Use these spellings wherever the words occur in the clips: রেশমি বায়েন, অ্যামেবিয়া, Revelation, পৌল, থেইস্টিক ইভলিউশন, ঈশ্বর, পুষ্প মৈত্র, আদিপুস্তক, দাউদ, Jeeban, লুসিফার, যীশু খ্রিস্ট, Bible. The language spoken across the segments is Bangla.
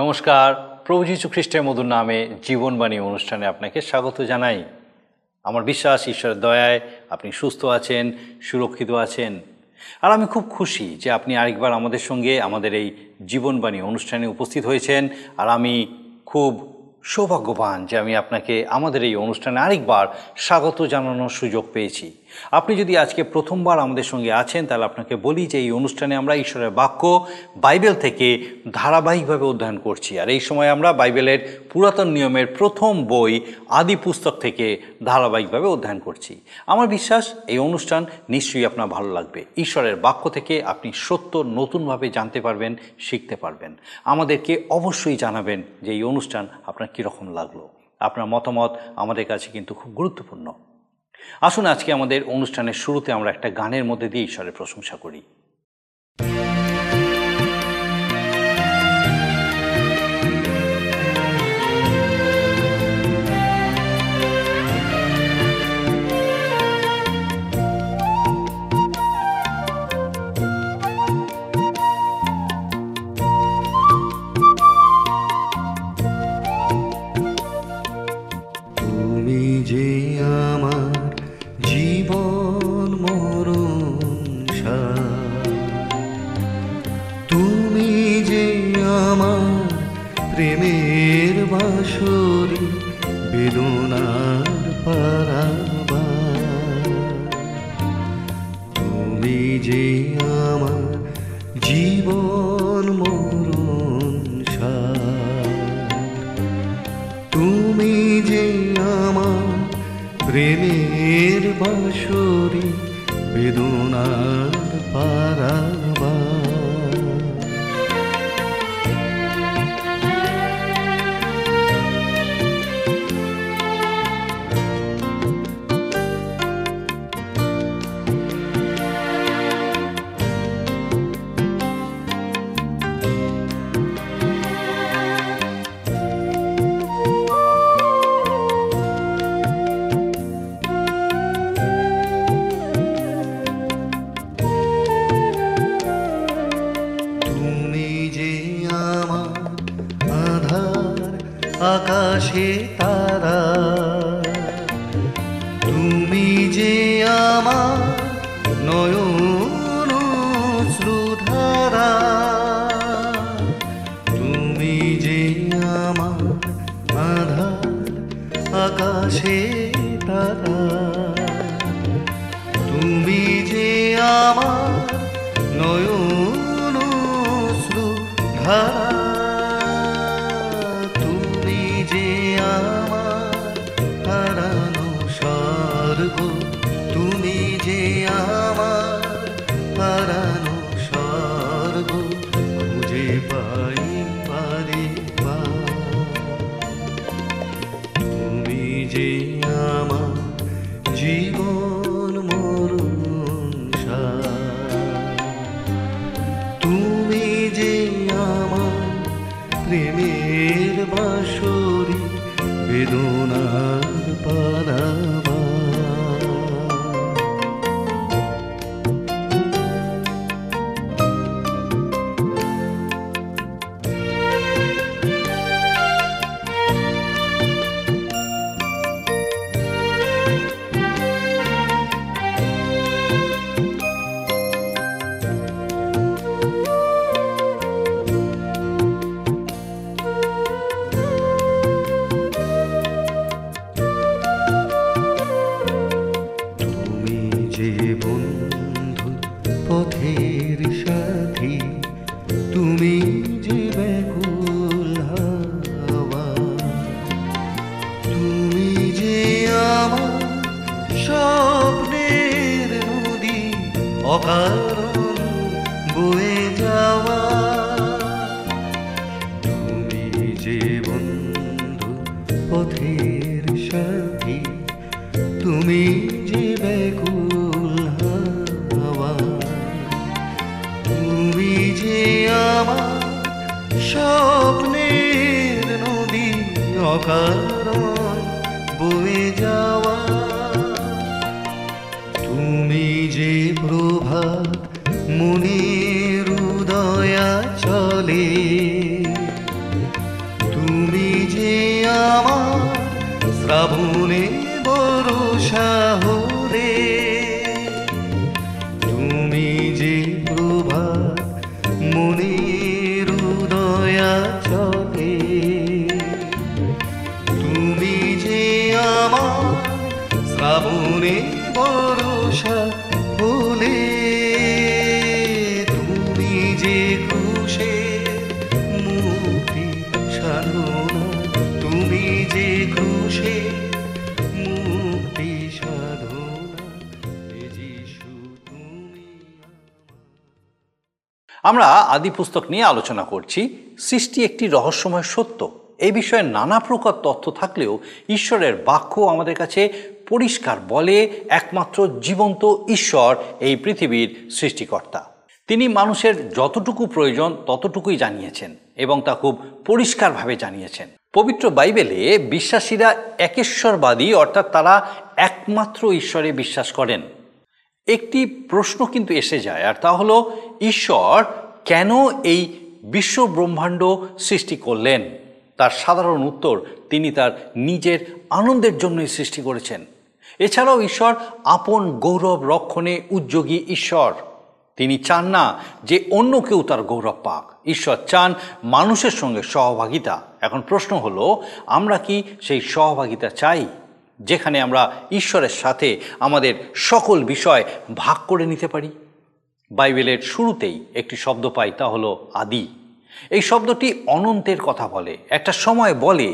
নমস্কার, প্রভু যীশু খ্রিস্টের মধুর নামে জীবনবাণী অনুষ্ঠানে আপনাকে স্বাগত জানাই। আমার বিশ্বাস ঈশ্বরের দয়ায় আপনি সুস্থ আছেন, সুরক্ষিত আছেন, আর আমি খুব খুশি যে আপনি আরেকবার আমাদের সঙ্গে আমাদের এই জীবনবাণী অনুষ্ঠানে উপস্থিত হয়েছেন। আর আমি খুব সৌভাগ্যবান যে আমি আপনাকে আমাদের এই অনুষ্ঠানে আরেকবার স্বাগত জানানোর সুযোগ পেয়েছি। আপনি যদি আজকে প্রথমবার আমাদের সঙ্গে আছেন, তাহলে আপনাকে বলি যে এই অনুষ্ঠানে আমরা ঈশ্বরের বাক্য বাইবেল থেকে ধারাবাহিকভাবে অধ্যয়ন করছি। আর এই সময় আমরা বাইবেলের পুরাতন নিয়মের প্রথম বই আদিপুস্তক থেকে ধারাবাহিকভাবে অধ্যয়ন করছি। আমার বিশ্বাস এই অনুষ্ঠান নিশ্চয়ই আপনার ভালো লাগবে। ঈশ্বরের বাক্য থেকে আপনি সত্য নতুনভাবে জানতে পারবেন, শিখতে পারবেন। আমাদেরকে অবশ্যই জানাবেন যে এই অনুষ্ঠান আপনার কীরকম লাগলো। আপনার মতামত আমাদের কাছে কিন্তু খুব গুরুত্বপূর্ণ। আসুন আজকে আমাদের অনুষ্ঠানের শুরুতে আমরা একটা গানের মধ্যে দিয়ে ঈশ্বরের প্রশংসা করি। আকাশে তারা তুমি যে আমার নয়ন শ্রুধারা, তুমি যে আমার আধার আকাশে তারা, তুমি যে আমার নয়ন শ্রুধারা, তুমি যে বেকুল হাওয়া, তুমি যে আমার স্বপ্নের নদী অকারণ বয়ে যাওয়া, তুমি যে প্রভাত শহরে তুমি যে প্রভাত মনির উদয়াচলে, তুমি যে আমার শ্রাবণে বরষা বলে, তুমি যে খুশে মুক্তি সাধনা, তুমি যে খুশে আমরা আদিপুস্তক নিয়ে আলোচনা করছি। সৃষ্টি একটি রহস্যময় সত্য, এই বিষয়ে নানা প্রকার তথ্য থাকলেও ঈশ্বরের বাক্য আমাদের কাছে পরিষ্কার বলে একমাত্র জীবন্ত ঈশ্বর এই পৃথিবীর সৃষ্টিকর্তা। তিনি মানুষের যতটুকু প্রয়োজন ততটুকুই জানিয়েছেন এবং তা খুব পরিষ্কারভাবে জানিয়েছেন। পবিত্র বাইবেলে বিশ্বাসীরা একেশ্বরবাদী, অর্থাৎ তারা একমাত্র ঈশ্বরে বিশ্বাস করেন। একটি প্রশ্ন কিন্তু এসে যায়, আর তা হলো ঈশ্বর কেন এই বিশ্ব ব্রহ্মাণ্ড সৃষ্টি করলেন? তার সাধারণ উত্তর, তিনি তার নিজের আনন্দের জন্যই সৃষ্টি করেছেন। এছাড়াও ঈশ্বর আপন গৌরব রক্ষণে উদ্যোগী ঈশ্বর। তিনি চান না যে অন্য কেউ তার গৌরব পাক, ঈশ্বর চান মানুষের সঙ্গে সহভাগিতা। এখন প্রশ্ন হলো, আমরা কি সেই সহভাগিতা চাই, যেখানে আমরা ঈশ্বরের সাথে আমাদের সকল বিষয় ভাগ করে নিতে পারি? বাইবেলের শুরুতেই একটি শব্দ পাই, তা হলো আদি। এই শব্দটি অনন্তের কথা বলে, একটা সময় বলে,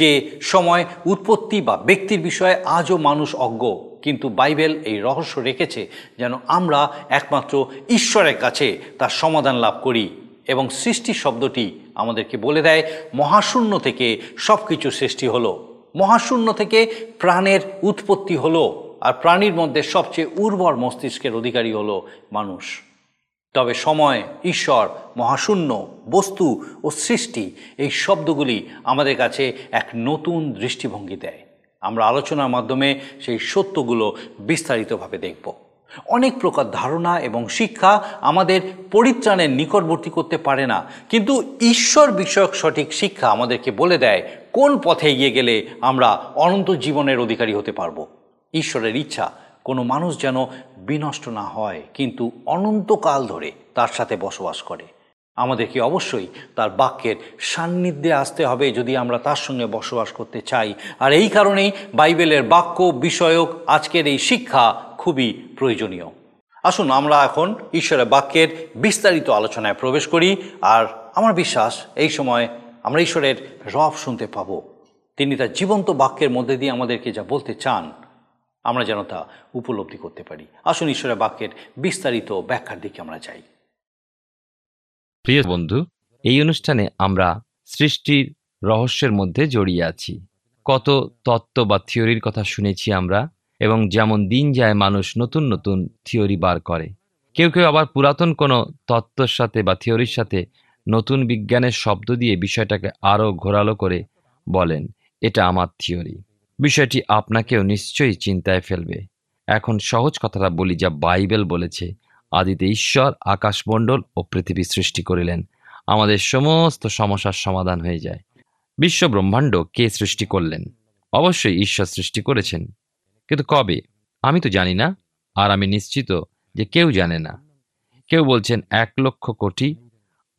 যে সময় উৎপত্তি বা ব্যক্তির বিষয়ে আজও মানুষ অজ্ঞ। কিন্তু বাইবেল এই রহস্য রেখেছে যেন আমরা একমাত্র ঈশ্বরের কাছে তার সমাধান লাভ করি, এবং সৃষ্টি শব্দটি আমাদেরকে বলে দেয় মহাশূন্য থেকে সব কিছু সৃষ্টি হলো। মহাশূন্য থেকে প্রাণের উৎপত্তি হলো, আর প্রাণীর মধ্যে সবচেয়ে উর্বর মস্তিষ্কের অধিকারী হলো মানুষ। তবে সময়, ঈশ্বর, মহাশূন্য, বস্তু ও সৃষ্টি, এই শব্দগুলি আমাদের কাছে এক নতুন দৃষ্টিভঙ্গি দেয়। আমরা আলোচনার মাধ্যমে সেই সত্যগুলো বিস্তারিতভাবে দেখব। অনেক প্রকার ধারণা এবং শিক্ষা আমাদের পরিত্রাণের নিকটবর্তী করতে পারে না, কিন্তু ঈশ্বর বিষয়ক সঠিক শিক্ষা আমাদেরকে বলে দেয় কোন পথে এগিয়ে গেলে আমরা অনন্ত জীবনের অধিকারী হতে পারব। ঈশ্বরের ইচ্ছা কোনো মানুষ যেন বিনষ্ট না হয়, কিন্তু অনন্তকাল ধরে তার সাথে বসবাস করে। আমাদেরকে অবশ্যই তার বাক্যের সান্নিধ্যে আসতে হবে যদি আমরা তার সঙ্গে বসবাস করতে চাই, আর এই কারণেই বাইবেলের বাক্য বিষয়ক আজকের এই শিক্ষা খুবই প্রয়োজনীয়। আসুন আমরা এখন ঈশ্বরের বাক্যের বিস্তারিত আলোচনায় প্রবেশ করি, আর আমার বিশ্বাস এই সময় আমরা ঈশ্বরের রব শুনতে পাব। তিনি তার জীবন্ত বাক্যের মধ্যে দিয়ে আমাদেরকে যা বলতে চান আমরা যেন তা উপলব্ধি করতে পারি। আসুন ঈশ্বরের বাক্যের বিস্তারিত ব্যাখ্যার দিকে আমরা যাই। প্রিয় বন্ধু, এই অনুষ্ঠানে আমরা সৃষ্টির রহস্যের মধ্যে জড়িয়ে আছি। কত তত্ত্ব বা থিওরির কথা শুনেছি আমরা, এবং যেমন দিন যায় মানুষ নতুন নতুন থিওরি বার করে। কেউ কেউ আবার পুরাতন কোনো তত্ত্বর সাথে বা থিওরির সাথে নতুন বিজ্ঞানের শব্দ দিয়ে বিষয়টাকে আরও ঘোরালো করে বলেন, এটা আমার থিওরি। বিষয়টি আপনাকেও নিশ্চয়ই চিন্তায় ফেলবে। এখন সহজ কথাটা বলি, যা বাইবেল বলেছে, আদিতে ঈশ্বর আকাশমণ্ডল ও পৃথিবী সৃষ্টি করিলেন। আমাদের সমস্ত সমস্যার সমাধান হয়ে যায়। বিশ্ব ব্রহ্মাণ্ড কে সৃষ্টি করলেন? অবশ্যই ঈশ্বর সৃষ্টি করেছেন, কিন্তু কবে আমি তো জানি না, আর আমি নিশ্চিত যে কেউ জানে না। কেউ বলছেন 1,00,000,000,000,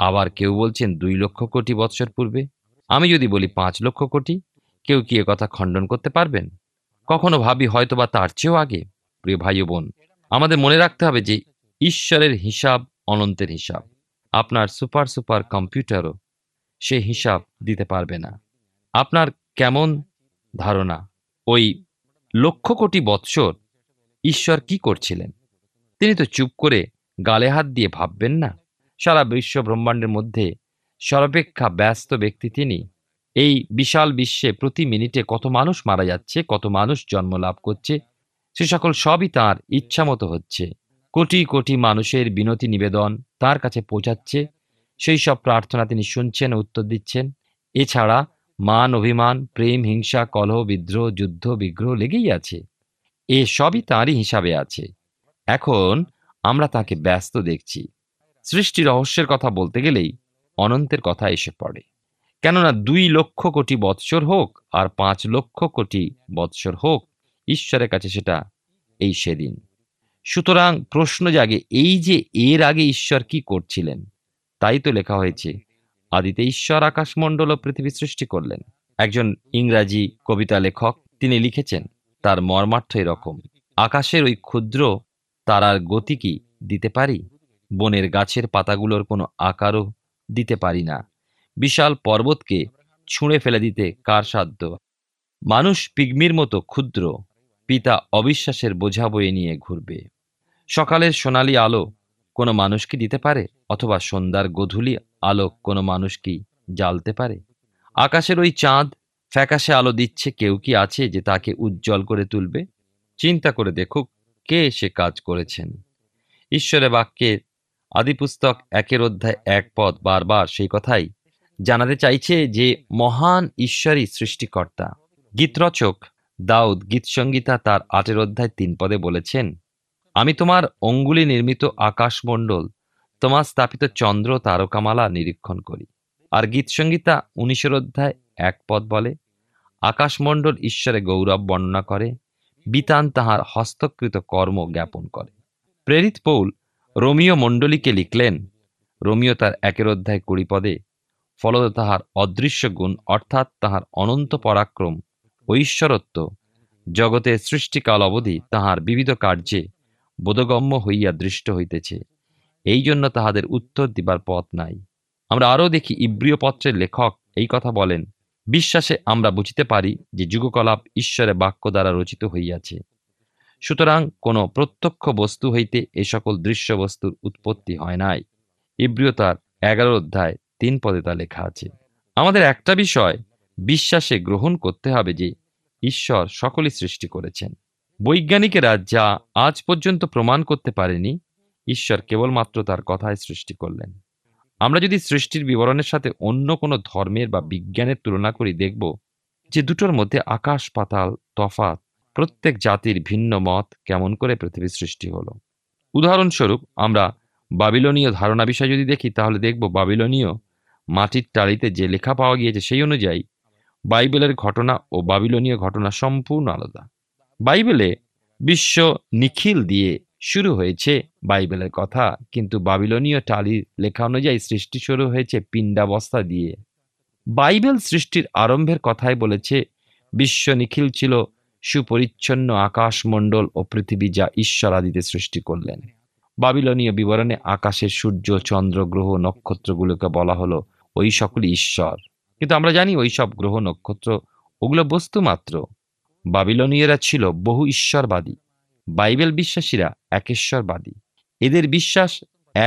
আবার কেউ বলছেন 2,00,000,000 বৎসর পূর্বে। আমি যদি বলি 5,00,000,000, কেউ কি এ কথা খণ্ডন করতে পারবেন? কখনো ভাবি হয়তো বা তার চেয়েও আগে। প্রিয় ভাই ও বোন, আমাদের মনে রাখতে হবে যে ঈশ্বরের হিসাব অনন্তের হিসাব। আপনার সুপার কম্পিউটারও সে হিসাব দিতে পারবে না। আপনার কেমন ধারণা ওই 1,00,000,000 বৎসর ঈশ্বর কি করছিলেন? তিনি তো চুপ করে গালে হাত দিয়ে ভাববেন না। সারা বিশ্ব ব্রহ্মাণ্ডের মধ্যে সর্বাপেক্ষা ব্যস্ত ব্যক্তি তিনি। এই বিশাল বিশ্বে প্রতি মিনিটে কত মানুষ মারা যাচ্ছে, কত মানুষ জন্ম লাভ করছে, সে সকল সবই তাঁর ইচ্ছামতো হচ্ছে। কোটি কোটি মানুষের বিনতি নিবেদন তার কাছে পৌঁছাচ্ছে, সেই সব প্রার্থনা তিনি শুনছেন, উত্তর দিচ্ছেন। এছাড়া মান, অভিমান, প্রেম, হিংসা, কলহ, বিদ্রোহ, যুদ্ধ, বিগ্রহ লেগেই আছে। এ সবই তাঁরই হিসাবে আছে। এখন আমরা তাকে ব্যস্ত দেখছি। সৃষ্টি রহস্যের কথা বলতে গেলেই অনন্তের কথা এসে পড়ে, কেননা 2,00,000,000 বৎসর হোক আর 5,00,000,000 বৎসর হোক, ঈশ্বরের কাছে সেটা এই সেদিন। সুতরাং প্রশ্ন জাগে এই যে এর আগে ঈশ্বর কি করছিলেন। তাই তো লেখা হয়েছে, আদিতে ঈশ্বর আকাশমণ্ডল ও পৃথিবী সৃষ্টি করলেন। একজন ইংরাজি কবিতা লেখক তিনি লিখেছেন, তার মর্মার্থ এরকম, আকাশের ওই ক্ষুদ্র তারার গতি কি দিতে পারি? বনের গাছের পাতাগুলোর কোনো আকারও দিতে পারি না। বিশাল পর্বতকে ছুঁড়ে ফেলে দিতে কার সাধ্য? মানুষ পিগমির মতো ক্ষুদ্র। পিতা অবিশ্বাসের বোঝা বয়ে নিয়ে ঘুরবে। সকালের সোনালি আলো কোনো মানুষ কি দিতে পারে? অথবা সন্ধ্যার গধূলি আলো কোনো মানুষ কি জ্বালতে পারে? আকাশের ওই চাঁদ ফ্যাকাশে আলো দিচ্ছে, কেউ কি আছে যে তাকে উজ্জ্বল করে তুলবে? চিন্তা করে দেখুক কে সে কাজ করেছেন। ঈশ্বরের বাক্যে আদিপুস্তক 1:1 বারবার সেই কথাই জানাতে চাইছে যে মহান ঈশ্বরই সৃষ্টিকর্তা। গীতরচক দাউদ গীতসংগীতা তার 8:3 বলেছেন, আমি তোমার অঙ্গুলি নির্মিত আকাশমণ্ডল, তোমার স্থাপিত চন্দ্র তারকামালা নিরীক্ষণ করি। আর গীতসংগীতা 19:1 বলে, আকাশমণ্ডল ঈশ্বরে গৌরব বর্ণনা করে, বিতান তাহার হস্তকৃত কর্ম জ্ঞাপন করে। প্রেরিত পৌল রোমীয় মণ্ডলীকে লিখলেন, রোমীয় তার 1:20 ফলত তাহার অদৃশ্য গুণ অর্থাৎ তাহার অনন্ত পরাক্রম ও ঈশ্বরত্ব জগতের সৃষ্টিকাল অবধি তাহার বিবিধ কার্যে বোধগম্য হইয়া দৃষ্ট হইতেছে, এই জন্য তাহাদের উত্তর দিবার পথ নাই। আমরা আরও দেখি ইব্রিয় পত্রের লেখক এই কথা বলেন, বিশ্বাসে আমরা বুঝিতে পারি যে যুগকলাপ ঈশ্বরের বাক্য দ্বারা রচিত হইয়াছে। সুতরাং কোনো প্রত্যক্ষ বস্তু হইতে এ সকল দৃশ্য বস্তুর উৎপত্তি হয় নাই। ইব্রিয় তার 11:3 তা লেখা আছে। আমাদের একটা বিষয় বিশ্বাসে গ্রহণ করতে হবে যে ঈশ্বর সকলই সৃষ্টি করেছেন। বৈজ্ঞানিকেরা যা আজ পর্যন্ত প্রমাণ করতে পারেনি, ঈশ্বর কেবলমাত্র তার কথায় সৃষ্টি করলেন। আমরা যদি সৃষ্টির বিবরণের সাথে অন্য কোনো ধর্মের বা বিজ্ঞানের তুলনা করি, দেখব যে দুটোর মধ্যে আকাশ পাতাল তফাৎ। প্রত্যেক জাতির ভিন্ন মত কেমন করে পৃথিবীর সৃষ্টি হলো। উদাহরণস্বরূপ আমরা বাবিলনীয় ধারণা বিষয় যদি দেখি, তাহলে দেখব বাবিলনীয় মাটির টালিতে যে লেখা পাওয়া গিয়েছে সেই অনুযায়ী বাইবেলের ঘটনা ও বাবিলনীয় ঘটনা সম্পূর্ণ আলাদা। বাইবেলে বিশ্ব নিখিল দিয়ে শুরু হয়েছে বাইবেলের কথা, কিন্তু বাবিলনীয় টালির লেখা অনুযায়ী সৃষ্টি শুরু হয়েছে পিণ্ডাবস্থা দিয়ে। বাইবেল সৃষ্টির আরম্ভের কথাই বলেছে, বিশ্ব নিখিল ছিল সুপরিচ্ছন্ন আকাশমণ্ডল ও পৃথিবী, যা ঈশ্বর আদিতে সৃষ্টি করলেন। বাবিলনীয় বিবরণে আকাশের সূর্য চন্দ্র গ্রহ নক্ষত্রগুলোকে বলা হলো ওই সকলই ঈশ্বর, কিন্তু আমরা জানি ওই সব গ্রহ নক্ষত্র ওগুলো বস্তু মাত্র। বাবিলনীয়রা ছিল বহু ঈশ্বরবাদী। বাইবেল বিশ্বাসীরা একেশ্বরবাদী। এদের বিশ্বাস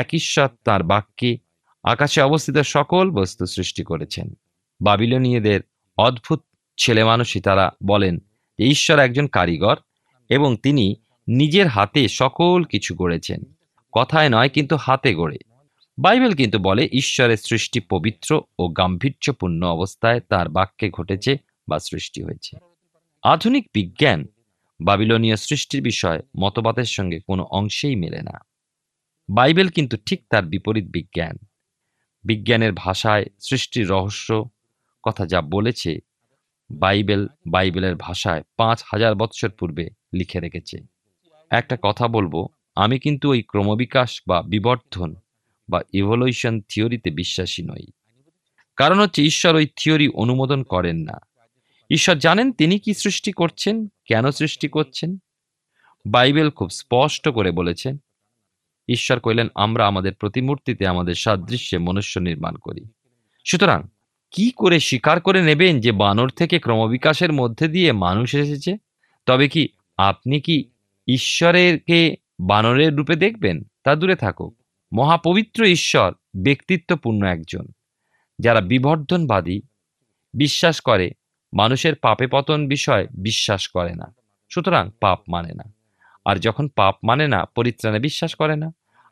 এক ঈশ্বর তাঁর বাক্যে আকাশে অবস্থিত সকল বস্তু সৃষ্টি করেছেন। বাবিলনীয়দের অদ্ভুত ছেলে মানুষই, তারা বলেন যে ঈশ্বর একজন কারিগর এবং তিনি নিজের হাতে সকল কিছু গড়েছেন, কথায় নয় কিন্তু হাতে গড়ে। বাইবেল কিন্তু বলে ঈশ্বরের সৃষ্টি পবিত্র ও গাম্ভীর্যপূর্ণ অবস্থায় তার বাক্যে ঘটেছে বা সৃষ্টি হয়েছে। আধুনিক বিজ্ঞান বাবিলনীয় সৃষ্টির বিষয়ে মতবাদের সঙ্গে কোনো অংশেই মেলে না। বাইবেল কিন্তু ঠিক তার বিপরীত বিজ্ঞান। বিজ্ঞানের ভাষায় সৃষ্টির রহস্য কথা যা বলেছে, বাইবেলের ভাষায় 5000 বৎসর পূর্বে লিখে রেখেছে। একটা কথা বলবো, আমি কিন্তু ওই ক্রমবিকাশ বা বিবর্ধন বা ইভলিউশন থিওরিতে বিশ্বাসী নই। কারণ হচ্ছে ঈশ্বর ওই থিওরি অনুমোদন করেন না। ঈশ্বর জানেন তিনি কি সৃষ্টি করছেন, কেন সৃষ্টি করছেন। বাইবেল খুব স্পষ্ট করে বলেছেন, ঈশ্বর কইলেন আমরা আমাদের প্রতিমূর্তিতে আমাদের সাদৃশ্যে মনুষ্য নির্মাণ করি। সুতরাং কি করে স্বীকার করে নেবেন যে বানর থেকে ক্রমবিকাশের মধ্যে দিয়ে মানুষ এসেছে? তবে কি আপনি কি ঈশ্বরকে বানরের রূপে দেখবেন? তা দূরে থাকুক। মহাপবিত্র ঈশ্বর ব্যক্তিত্বপূর্ণ একজন। যারা বিবর্ধনবাদী বিশ্বাস করে, মানুষের পাপে পতন বিষয় বিশ্বাস করে না, সুতরাং পাপ মানে না। আর যখন পাপ মানে না, পরিত্রাণে বিশ্বাস করে না।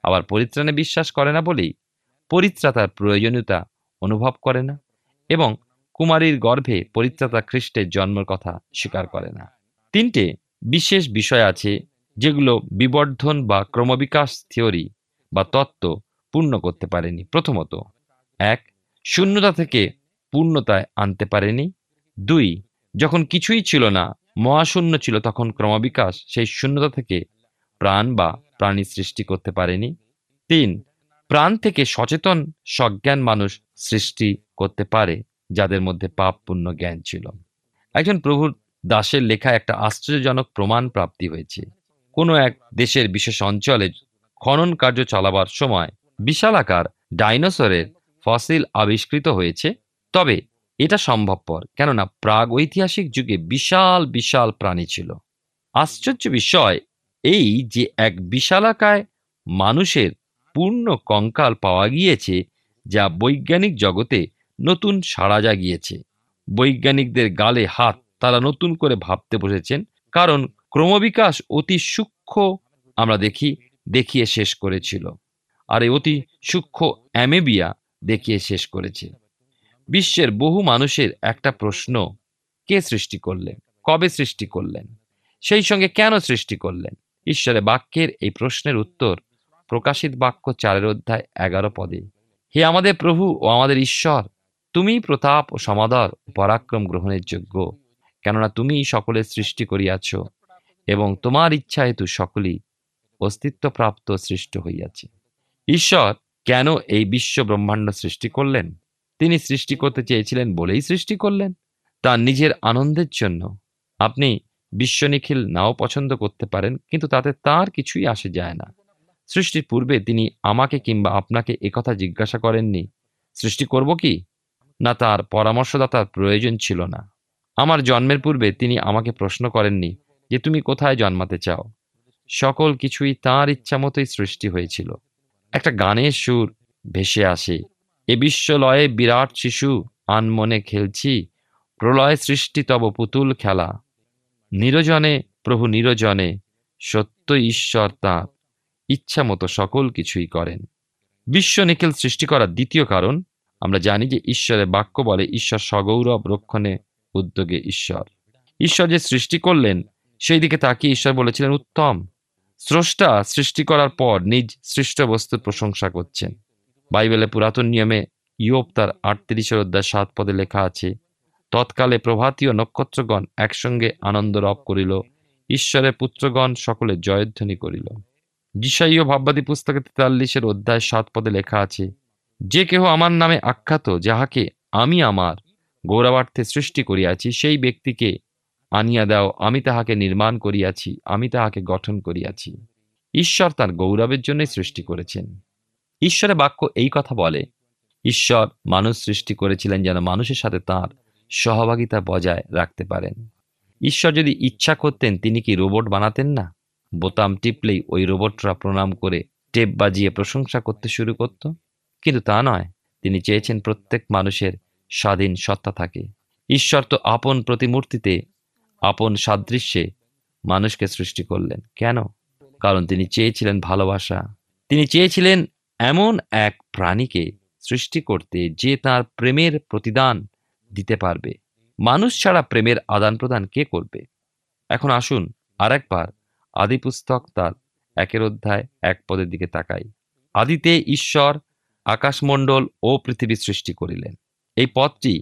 আবার পরিত্রাণে বিশ্বাস করে না বলেই পরিত্রাতার প্রয়োজনীয়তা অনুভব করে না, এবং কুমারীর গর্ভে পরিত্রাতা খ্রিস্টের জন্মের কথা স্বীকার করে না। 3টে বিশেষ বিষয় আছে যেগুলো বিবর্ধন বা ক্রমবিকাশ থিওরি বা তত্ত্ব পূর্ণ করতে পারেনি। প্রথমত, 1, শূন্যতা থেকে পূর্ণতায় আনতে পারেনি। 2, যখন কিছুই ছিল না মহাশূন্য ছিল তখন ক্রমবিকাশ সেই শূন্যতা থেকে প্রাণ বা প্রাণী সৃষ্টি করতে পারেনি। ৩, প্রাণ থেকে সচেতন সজ্ঞান মানুষ সৃষ্টি করতে পারে যাদের মধ্যে পাপ পূর্ণ জ্ঞান ছিল। একজন প্রভুর দাসের লেখা একটা আশ্চর্যজনক প্রমাণ প্রাপ্তি হয়েছে। কোনো এক দেশের বিশেষ অঞ্চলে খনন কার্য চালাবার সময় বিশালাকার ডাইনোসরের ফসিল আবিষ্কৃত হয়েছে। তবে এটা সম্ভবপর কেননা প্রাক ঐতিহাসিক যুগে বিশাল বিশাল প্রাণী ছিল। আশ্চর্য বিষয় এই যে এক বিশালাকায় মানুষের পূর্ণ কঙ্কাল পাওয়া গিয়েছে যা বৈজ্ঞানিক জগতে নতুন সাড়া জাগিয়েছে। বৈজ্ঞানিকদের গালে হাত, তারা নতুন করে ভাবতে বসেছেন, কারণ ক্রমবিকাশ অতি সূক্ষ্ম আমরা দেখিয়ে শেষ করেছিল, আর এই অতি সূক্ষ্ম অ্যামেবিয়া দেখিয়ে শেষ করেছে। বিশ্বের বহু মানুষের একটা প্রশ্ন, কে সৃষ্টি করলেন, কবে সৃষ্টি করলেন, সেই সঙ্গে কেন সৃষ্টি করলেন? ঈশ্বরের বাক্যের এই প্রশ্নের উত্তর প্রকাশিত বাক্য 4:11 হে আমাদের প্রভু ও আমাদের ঈশ্বর, তুমি প্রতাপ ও সমাদর পরাক্রম গ্রহণের যোগ্য, কেননা তুমি সকলের সৃষ্টি করিয়াছ এবং তোমার ইচ্ছা হেতু সকলই অস্তিত্বপ্রাপ্ত সৃষ্ট হইয়াছে। ঈশ্বর কেন এই বিশ্ব ব্রহ্মাণ্ড সৃষ্টি করলেন? তিনি সৃষ্টি করতে চেয়েছিলেন বলেই সৃষ্টি করলেন, তার নিজের আনন্দের জন্য। আপনি বিশ্ব নিখিল নাও পছন্দ করতে পারেন, কিন্তু তাতে তার কিছুই আসে যায় না। সৃষ্টির পূর্বে তিনি আমাকে কিংবা আপনাকে একথা জিজ্ঞাসা করেননি সৃষ্টি করব কি না, তার পরামর্শদাতার প্রয়োজন ছিল না। আমার জন্মের পূর্বে তিনি আমাকে প্রশ্ন করেননি যে তুমি কোথায় জন্মাতে চাও। সকল কিছুই তাঁর ইচ্ছা মতোই সৃষ্টি হয়েছিল। একটা গানের সুর ভেসে আসে, এ বিশ্বলয়ে বিরাট শিশু আনমনে খেলছি, প্রলয় সৃষ্টি তব পুতুল খেলা, নিরজনে প্রভু নিরজনে, সত্য ঈশ্বর তাঁর ইচ্ছা মতো সকল কিছুই করেন। বিশ্ব নিখিল সৃষ্টি করার দ্বিতীয় কারণ আমরা জানি যে ঈশ্বরের বাক্য বলে ঈশ্বর সগৌরব রক্ষণে উদ্যোগে ঈশ্বর। ঈশ্বর যে সৃষ্টি করলেন সেই দিকে তাকিয়ে ঈশ্বর বলেছিলেন উত্তম। স্রষ্টা সৃষ্টি করার পর নিজ সৃষ্ট বস্তুর প্রশংসা করছেন। বাইবেলে পুরাতন নিয়মে ইয়োব তার 38:7 লেখা আছে, তৎকালে প্রভাতীয় নক্ষত্রগণ একসঙ্গে আনন্দ রব করিল, ঈশ্বরের পুত্রগণ সকলে জয়ধ্বনি করিল। যিশাইয় ভাববাদী পুস্তকে 43:7 লেখা আছে, যে কেহ আমার নামে আখ্যাত, যাহাকে আমি আমার গৌরবার্থে সৃষ্টি করিয়াছি, সেই ব্যক্তিকে আনিয়া দাও, আমি তাহাকে নির্মাণ করিয়াছি, আমি তাহাকে গঠন করিয়াছি। ঈশ্বর তার গৌরবের জন্যই সৃষ্টি করেছেন। ঈশ্বরের বাক্য এই কথা বলে ঈশ্বর মানুষ সৃষ্টি করেছিলেন যেন মানুষের সাথে তাঁর সহভাগিতা বজায় রাখতে পারেন। ঈশ্বর যদি ইচ্ছা করতেন তিনি কি রোবট বানাতেন না? বোতাম টিপলেই ওই রোবটরা প্রণাম করে টেপ বাজিয়ে প্রশংসা করতে শুরু করত? কিন্তু তা নয়, তিনি চেয়েছেন প্রত্যেক মানুষের স্বাধীন সত্তা থাকে। ঈশ্বর তো আপন প্রতিমূর্তিতে আপন সাদৃশ্যে মানুষকে সৃষ্টি করলেন। কেন? কারণ তিনি চেয়েছিলেন ভালোবাসা। তিনি চেয়েছিলেন এমন এক প্রাণীকে সৃষ্টি করতে যে তার প্রেমের প্রতিদান দিতে পারবে। মানুষ ছাড়া প্রেমের আদান প্রদান কে করবে? এখন আসুন আরেকবার আদিপুস্তক তার 1:1 দিকে তাকাই। আদিতে ঈশ্বর আকাশমণ্ডল ও পৃথিবী সৃষ্টি করিলেন। এই পদটি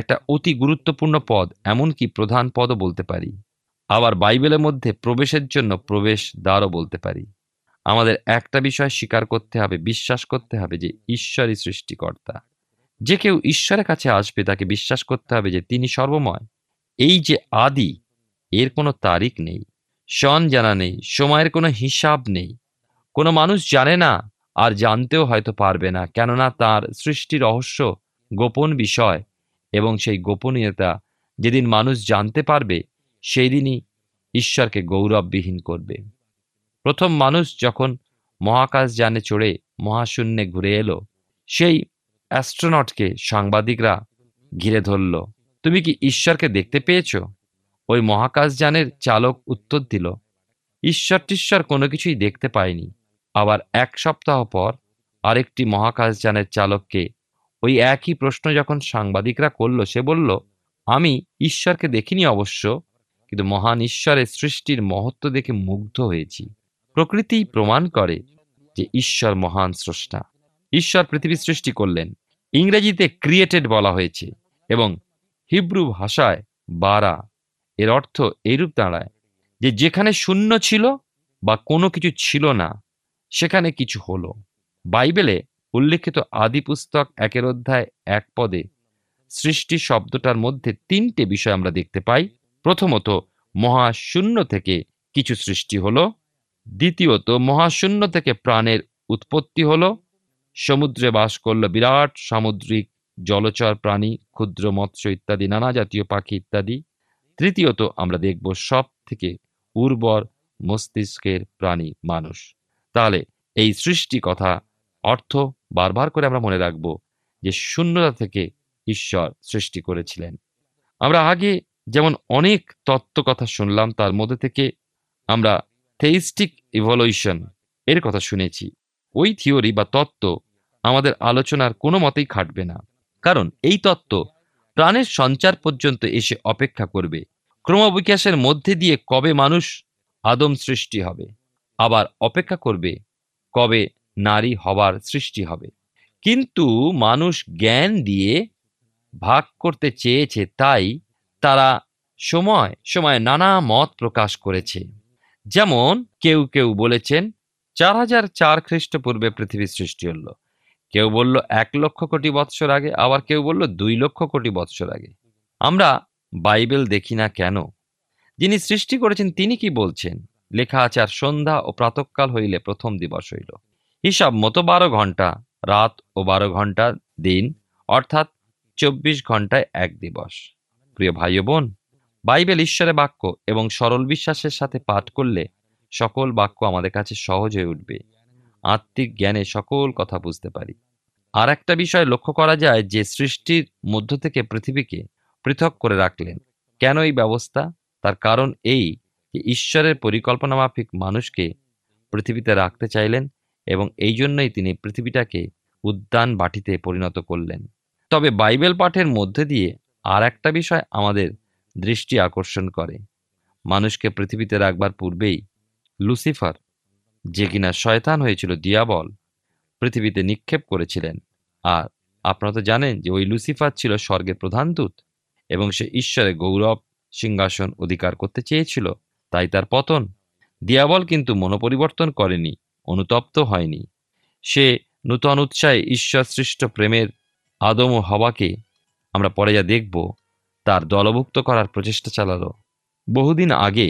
একটা অতি গুরুত্বপূর্ণ পদ, এমনকি প্রধান পদও বলতে পারি। আবার বাইবেলের মধ্যে প্রবেশের জন্য প্রবেশ দ্বারও বলতে পারি। আমাদের একটা বিষয় স্বীকার করতে হবে, বিশ্বাস করতে হবে যে ঈশ্বরই সৃষ্টিকর্তা। যে কেউ ঈশ্বরের কাছে আসবে তাকে বিশ্বাস করতে হবে যে তিনি সর্বময়। এই যে আদি, এর কোনো তারিখ নেই, সন জানা নেই, সময়ের কোনো হিসাব নেই। কোনো মানুষ জানে না, আর জানতেও হয়তো পারবে না, কেননা তার সৃষ্টি রহস্য গোপন বিষয়, এবং সেই গোপনীয়তা যেদিন মানুষ জানতে পারবে সেই দিনই ঈশ্বরকে গৌরববিহীন করবে। প্রথম মানুষ যখন মহাকাশযানে চড়ে মহাশূন্যে ঘুরে এলো, সেই অ্যাস্ট্রোনটকে সাংবাদিকরা ঘিরে ধরল, তুমি কি ঈশ্বরকে দেখতে পেয়েছো? ওই মহাকাশযানের চালক উত্তর দিল, ঈশ্বর কোনো কিছুই দেখতে পায়নি। আবার 1 সপ্তাহ পর আরেকটি মহাকাশযানের চালককে ওই একই প্রশ্ন যখন সাংবাদিকরা করল, সে বলল, আমি ঈশ্বরকে দেখিনি অবশ্য, কিন্তু মহান ঈশ্বরের সৃষ্টির মহত্ব দেখে মুগ্ধ হয়েছি। প্রকৃতি প্রমাণ করে যে ঈশ্বর মহান স্রষ্টা। ঈশ্বর পৃথিবী সৃষ্টি করলেন। ইংরেজিতে ক্রিয়েটেড বলা হয়েছে এবং হিব্রু ভাষায় বারা এর অর্থ এইরূপ দাঁড়ায় যে যেখানে শূন্য ছিল বা কোনো কিছু ছিল না সেখানে কিছু হলো। বাইবেলে উল্লেখিত আদিপুস্তক 1 অধ্যায় 1 পদে সৃষ্টি শব্দটার মধ্যে 3টে বিষয় আমরা দেখতে পাই। প্রথমত, মহাশূন্য থেকে কিছু সৃষ্টি হলো। দ্বিতীয়ত, মহাশূন্য থেকে প্রাণের উৎপত্তি হলো। সমুদ্রে বাস করল বিরাট সামুদ্রিক জলচর প্রাণী, ক্ষুদ্র মৎস্য ইত্যাদি, নানা জাতীয় পাখি ইত্যাদি। তৃতীয়ত, আমরা দেখব সব থেকে উর্বর মস্তিষ্কের প্রাণী মানুষ। তাহলে এই সৃষ্টি কথা অর্থ বারবার করে আমরা মনে রাখব যে শূন্যতা থেকে ঈশ্বর সৃষ্টি করেছিলেন। আমরা আগে যেমন অনেক তত্ত্ব কথা শুনলাম, তার মধ্যে থেকে আমরা থেইস্টিক ইভলিউশন এর কথা শুনেছি। ওই থিওরি বা তত্ত্ব আমাদের আলোচনার কোনো মতেই খাটবে না, কারণ এই তত্ত্ব প্রাণের সঞ্চার পর্যন্ত এসে অপেক্ষা করবে। ক্রমবিকাশের মধ্যে দিয়ে কবে মানুষ আদম সৃষ্টি হবে, আবার অপেক্ষা করবে কবে নারী হবার সৃষ্টি হবে। কিন্তু মানুষ জ্ঞান দিয়ে ভাগ করতে চেয়েছে, তাই তারা সময় সময় নানা মত প্রকাশ করেছে। যেমন কেউ কেউ বলেছেন 4004 খ্রিস্টপূর্বে পৃথিবীর সৃষ্টি হল, কেউ বলল 1 লক্ষ কোটি বৎসর আগে, আবার কেউ বলল 2 লক্ষ কোটি বৎসর আগে। আমরা বাইবেল দেখি না কেন? যিনি সৃষ্টি করেছেন তিনি কি বলছেন? লেখা আছে, আর সন্ধ্যা ও প্রাতঃকাল হইলে প্রথম দিবস হইল। হিসাব মতো 12 ঘন্টা রাত ও 12 ঘন্টা দিন, অর্থাৎ 24 ঘন্টায় 1 দিবস। প্রিয় ভাই ও বোন, বাইবেল ঈশ্বরের বাক্য এবং সরল বিশ্বাসের সাথে পাঠ করলে সকল বাক্য আমাদের কাছে সহজ হয়ে উঠবে। আত্মিক জ্ঞানে সকল কথা বুঝতে পারি। আর একটা বিষয় লক্ষ্য করা যায় যে সৃষ্টির মধ্য থেকে পৃথিবীকে পৃথক করে রাখলেন। কেন এই ব্যবস্থা? তার কারণ এই যে ঈশ্বরের পরিকল্পনা মাফিক মানুষকে পৃথিবীতে রাখতে চাইলেন এবং এই জন্যই তিনি পৃথিবীটাকে উদ্যান বাটিতে পরিণত করলেন। তবে বাইবেল পাঠের মধ্যে দিয়ে আর একটা বিষয় আমাদের দৃষ্টি আকর্ষণ করে। মানুষকে পৃথিবীতে রাখবার পূর্বেই লুসিফার, যে কিনা শয়তান হয়েছিল, দিয়াবল, পৃথিবীতে নিক্ষেপ করেছিলেন। আর আপনারা তো জানেন যে ওই লুসিফার ছিল স্বর্গের প্রধান দূত এবং সে ঈশ্বরের গৌরব সিংহাসন অধিকার করতে চেয়েছিল, তাই তার পতন। দিয়াবল কিন্তু মনোপরিবর্তন করেনি, অনুতপ্ত হয়নি। সে নূতন উৎসাহে ঈশ্বর সৃষ্ট প্রেমের আদম ও হাওয়াকে, আমরা পরে যা দেখব, তার দলভুক্ত করার প্রচেষ্টা চালালো। বহুদিন আগে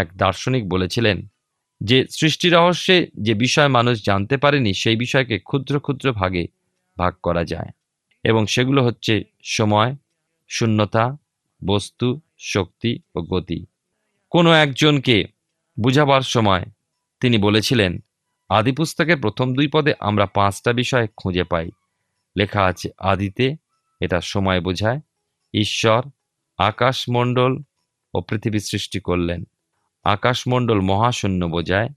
এক দার্শনিক বলেছিলেন যে সৃষ্টি রহস্যে যে বিষয় মানুষ জানতে পারেনি সেই বিষয়কে ক্ষুদ্র ক্ষুদ্র ভাগে ভাগ করা যায়, এবং সেগুলো হচ্ছে সময়, শূন্যতা, বস্তু, শক্তি ও গতি। কোনো একজনকে বুঝাবার সময় তিনি বলেছিলেন, আদিপুস্তকের প্রথম 2 পদে আমরা 5টা বিষয় খুঁজে পাই। লেখা আছে, আদিতে, এটা সময় বোঝায়, ঈশ্বর আকাশমণ্ডল ও পৃথিবী সৃষ্টি করলেন। আকাশমণ্ডল মহাশূন্য বোঝায়,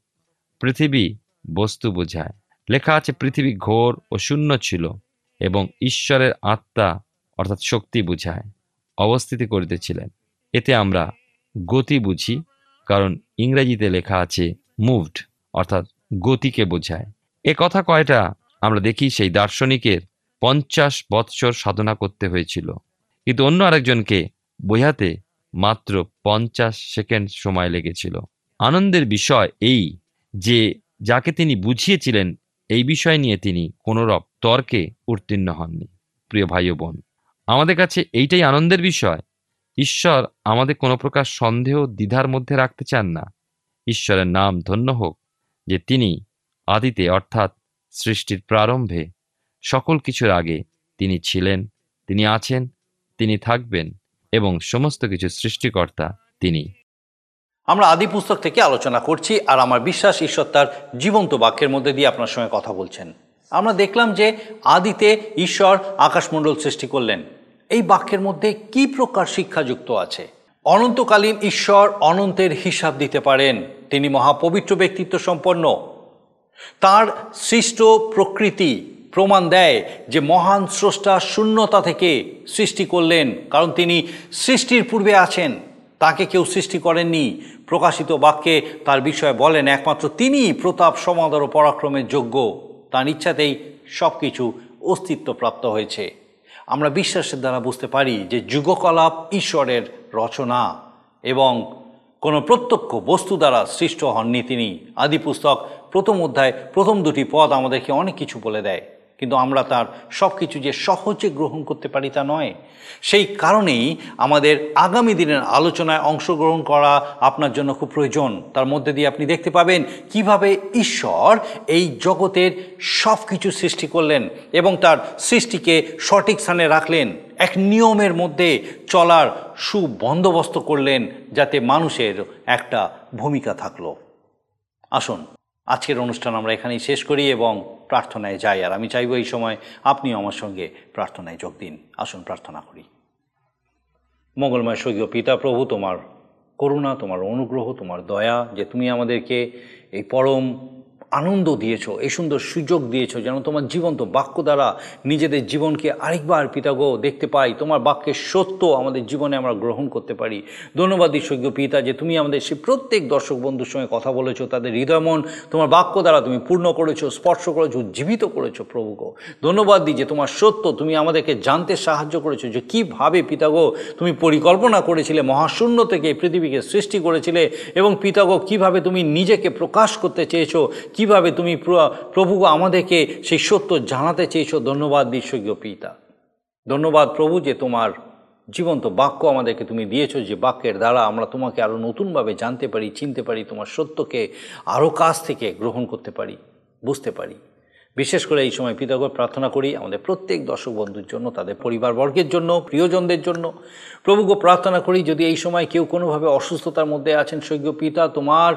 পৃথিবী বস্তু বোঝায়। লেখা আছে, পৃথিবী ঘোর ও শূন্য ছিল এবং ঈশ্বরের আত্মা অর্থাৎ শক্তি বোঝায়, অবস্থিতি করিতেছিলেন। এতে আমরা গতি বুঝি, কারণ ইংরেজিতে লেখা আছে মুভড, অর্থাৎ গতিকে বোঝায়। এ কথা কয়টা আমরা দেখি সেই দার্শনিকের 50 বৎসর সাধনা করতে হয়েছিল, কিন্তু অন্য আরেকজনকে বোঝাতে মাত্র 50 সেকেন্ড সময় লেগেছিল। আনন্দের বিষয় এই যে যাকে তিনি বুঝিয়েছিলেন এই বিষয় নিয়ে তিনি কোনো রকম তর্কে উত্তীর্ণ হননি। প্রিয় ভাই ও বোন, আমাদের কাছে এইটাই আনন্দের বিষয়। ঈশ্বর আমাদের কোনো প্রকার সন্দেহ দ্বিধার মধ্যে রাখতে চান না। ঈশ্বরের নাম ধন্য হোক যে তিনি আদিতে অর্থাৎ সৃষ্টির প্রারম্ভে, সকল কিছুর আগে তিনি ছিলেন, তিনি আছেন, তিনি থাকবেন এবং সমস্ত কিছু সৃষ্টিকর্তা তিনি। আমরা আদি পুস্তক থেকে আলোচনা করছি, আর আমার বিশ্বাস ঈশ্বর তার জীবন্ত বাক্যের মধ্যে দিয়ে আপনার সঙ্গে কথা বলছেন। আমরা দেখলাম যে আদিতে ঈশ্বর আকাশমণ্ডল সৃষ্টি করলেন। এই বাক্যের মধ্যে কি প্রকার শিক্ষাযুক্ত আছে? অনন্তকালীন ঈশ্বর অনন্তের হিসাব দিতে পারেন। তিনি মহাপবিত্র ব্যক্তিত্ব সম্পন্ন। তার সৃষ্ট প্রকৃতি প্রমাণ দেয় যে মহান স্রষ্টা শূন্যতা থেকে সৃষ্টি করলেন, কারণ তিনি সৃষ্টির পূর্বে আছেন, তাকে কেউ সৃষ্টি করেননি। প্রকাশিত বাক্যে তার বিষয়ে বলেন, একমাত্র তিনিই প্রতাপ, সমাদর ও পরাক্রমের যোগ্য। তার ইচ্ছাতেই সব কিছু অস্তিত্ব প্রাপ্ত হয়েছে। আমরা বিশ্বাসের দ্বারা বুঝতে পারি যে যুগকলাপ ঈশ্বরের রচনা, এবং কোনো প্রত্যক্ষ বস্তু দ্বারা সৃষ্ট হননি তিনি। আদিপুস্তক প্রথম অধ্যায় প্রথম দুটি পদ আমাদেরকে অনেক কিছু বলে দেয়, কিন্তু আমরা তার সব কিছু যে সহজে গ্রহণ করতে পারি তা নয়। সেই কারণেই আমাদের আগামী দিনের আলোচনায় অংশগ্রহণ করা আপনার জন্য খুব প্রয়োজন। তার মধ্যে দিয়ে আপনি দেখতে পাবেন কিভাবে ঈশ্বর এই জগতের সব কিছু সৃষ্টি করলেন এবং তার সৃষ্টিকে সঠিক স্থানে রাখলেন, এক নিয়মের মধ্যে চলার সুবন্দোবস্ত করলেন, যাতে মানুষের একটা ভূমিকা থাকলো। আসুন আজকের অনুষ্ঠান আমরা এখানেই শেষ করি এবং প্রার্থনায় যাই। আর আমি চাইব এই সময় আপনিও আমার সঙ্গে প্রার্থনায় যোগ দিন। আসুন প্রার্থনা করি। মঙ্গলময় স্বর্গীয় পিতা, প্রভু, তোমার করুণা, তোমার অনুগ্রহ, তোমার দয়া, যে তুমি আমাদেরকে এই পরম আনন্দ দিয়েছো, এই সুন্দর সুযোগ দিয়েছো যেন তোমার জীবন্ত বাক্য দ্বারা নিজেদের জীবনকে আরেকবার পিতাগো দেখতে পাই, তোমার বাক্যের সত্য আমাদের জীবনে আমরা গ্রহণ করতে পারি। ধন্যবাদ ঈশ্বর পিতা যে তুমি আমাদের সেই প্রত্যেক দর্শক বন্ধুর সঙ্গে কথা বলেছো, তাদের হৃদয় মন তোমার বাক্য দ্বারা তুমি পূর্ণ করেছো, স্পর্শ করেছো, উজ্জীবিত করেছো প্রভুগো। ধন্যবাদ দিই যে তোমার সত্য তুমি আমাদেরকে জানতে সাহায্য করেছো, যে কীভাবে পিতাগো তুমি পরিকল্পনা করেছিলে, মহাশূন্য থেকে পৃথিবীকে সৃষ্টি করেছিলে, এবং পিতাগো কীভাবে তুমি নিজেকে প্রকাশ করতে চেয়েছো, কিভাবে তুমি প্রভু আমাদেরকে সেই সত্য জানাতে চেয়েছো। ধন্যবাদ বিশ্বজ্ঞ পিতা, ধন্যবাদ প্রভু যে তোমার জীবন্ত বাক্য আমাদেরকে তুমি দিয়েছো, যে বাক্যের দ্বারা আমরা তোমাকে আরও নতুনভাবে জানতে পারি, চিনতে পারি, তোমার সত্যকে আরও কাছ থেকে গ্রহণ করতে পারি, বুঝতে পারি। বিশেষ করে এই সময় পিতাকে প্রার্থনা করি আমাদের প্রত্যেক দর্শক বন্ধুর জন্য, তাদের পরিবারবর্গের জন্য, প্রিয়জনদের জন্য প্রভুকে প্রার্থনা করি। যদি এই সময় কেউ কোনোভাবে অসুস্থতার মধ্যে আছেন সৈজ্ঞ পিতা, তোমার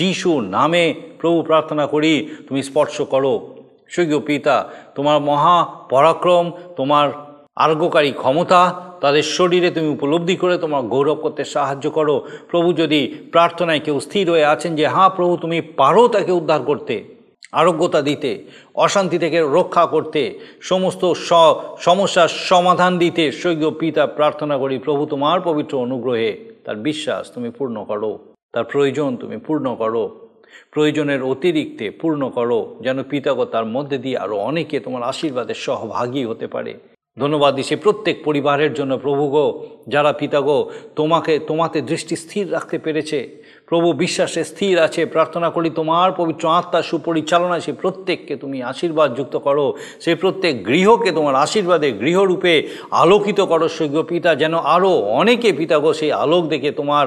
যীশু নামে প্রভু প্রার্থনা করি তুমি স্পর্শ করো। সৈজ্ঞ পিতা, তোমার মহা পরাক্রম, তোমার আরোগ্যকারী ক্ষমতা তাদের শরীরে তুমি উপলব্ধি করে তোমার গৌরব করতে সাহায্য করো। প্রভু যদি প্রার্থনায় কেউ স্থির হয়ে আছেন যে হ্যাঁ প্রভু তুমি পারো তাকে উদ্ধার করতে, আরোগ্যতা দিতে, অশান্তি থেকে রক্ষা করতে, সমস্ত সমস্যার সমাধান দিতে, সৈক্য পিতা প্রার্থনা করি প্রভু তোমার পবিত্র অনুগ্রহে তার বিশ্বাস তুমি পূর্ণ করো, তার প্রয়োজন তুমি পূর্ণ করো, প্রয়োজনের অতিরিক্তে পূর্ণ করো, যেন পিতাগো তার মধ্যে দিয়ে আরও অনেকে তোমার আশীর্বাদের সহভাগী হতে পারে। ধন্যবাদ দিচ্ছি প্রত্যেক পরিবারের জন্য প্রভুগো, যারা পিতাগো তোমাতে দৃষ্টি স্থির রাখতে পেরেছে, প্রভু বিশ্বাসে স্থির আছে। প্রার্থনা করি তোমার পবিত্র আত্মার সুপরিচালনা সেই প্রত্যেককে তুমি আশীর্বাদ যুক্ত করো, সেই প্রত্যেক গৃহকে তোমার আশীর্বাদে গৃহরূপে আলোকিত করো সৈক্য পিতা, যেন আরও অনেকে পিতাগো সেই আলোক দেখে তোমার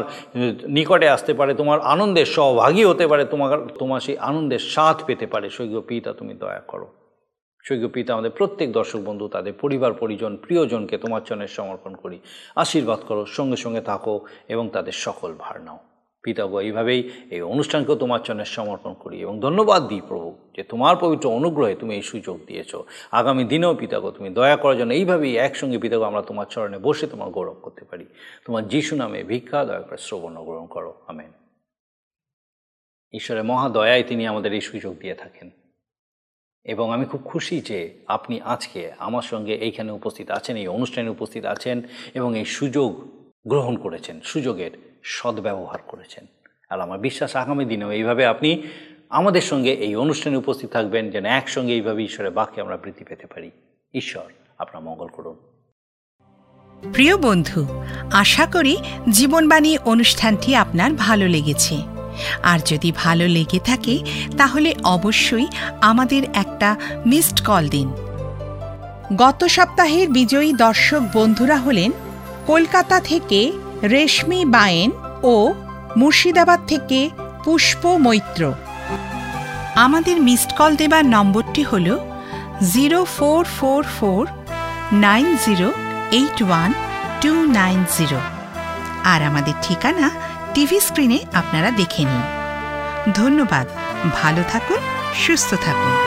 নিকটে আসতে পারে, তোমার আনন্দের সহভাগী হতে পারে, তোমার সেই আনন্দের স্বাদ পেতে পারে। সৈক্য পিতা তুমি দয়া করো। সৈক্য পিতা আমাদের প্রত্যেক দর্শক বন্ধু, তাদের পরিবার পরিজন, প্রিয়জনকে তোমার চরণে সমর্পণ করি, আশীর্বাদ করো, সঙ্গে সঙ্গে থাকো এবং তাদের সকল ভার নাও পিতাগো। এইভাবেই এই অনুষ্ঠানকে তোমার চরণে সমর্পণ করি এবং ধন্যবাদ দিই প্রভু যে তোমার পবিত্র অনুগ্রহে তুমি এই সুযোগ দিয়েছো। আগামী দিনেও পিতাগো তুমি দয়া করার জন্য এইভাবেই একসঙ্গে পিতাগো আমরা তোমার চরণে বসে তোমার গৌরব করতে পারি। তোমার যীশু নামে ভিক্ষা দয়া করে শ্রবণ গ্রহণ করো, আমেন। ঈশ্বরের মহা দয়ায় তিনি আমাদের এই সুযোগ দিয়ে থাকেন এবং আমি খুব খুশি যে আপনি আজকে আমার সঙ্গে এইখানে উপস্থিত আছেন, এই অনুষ্ঠানে উপস্থিত আছেন এবং এই সুযোগ গ্রহণ করেছেন, সুযোগের সদ্ব্যবহার করেছেন। আর আমার বিশ্বাস আগামী দিনেও এইভাবে আপনি আমাদের সঙ্গে এই অনুষ্ঠানে উপস্থিত থাকবেন, যেন একসঙ্গে এইভাবে ঈশ্বরের বাক্যে আমরা বৃদ্ধি পেতে পারি। ঈশ্বর আপনার মঙ্গল করুন। প্রিয় বন্ধু, আশা করি জীবনবাণী অনুষ্ঠানটি আপনার ভালো লেগেছে। আর যদি ভালো লেগে থাকে তাহলে অবশ্যই আমাদের একটা মিসড কল দিন। গত সপ্তাহের বিজয়ী দর্শক বন্ধুরা হলেন কলকাতা থেকে রেশমি বায়েন ও মুর্শিদাবাদ থেকে পুষ্প মৈত্র। আমাদের মিসড কল দেবার নম্বরটি হল 0444-9081-290 আর আমাদের ঠিকানা টিভি স্ক্রিনে আপনারা দেখে নিন। ধন্যবাদ, ভালো থাকুন, সুস্থ থাকুন।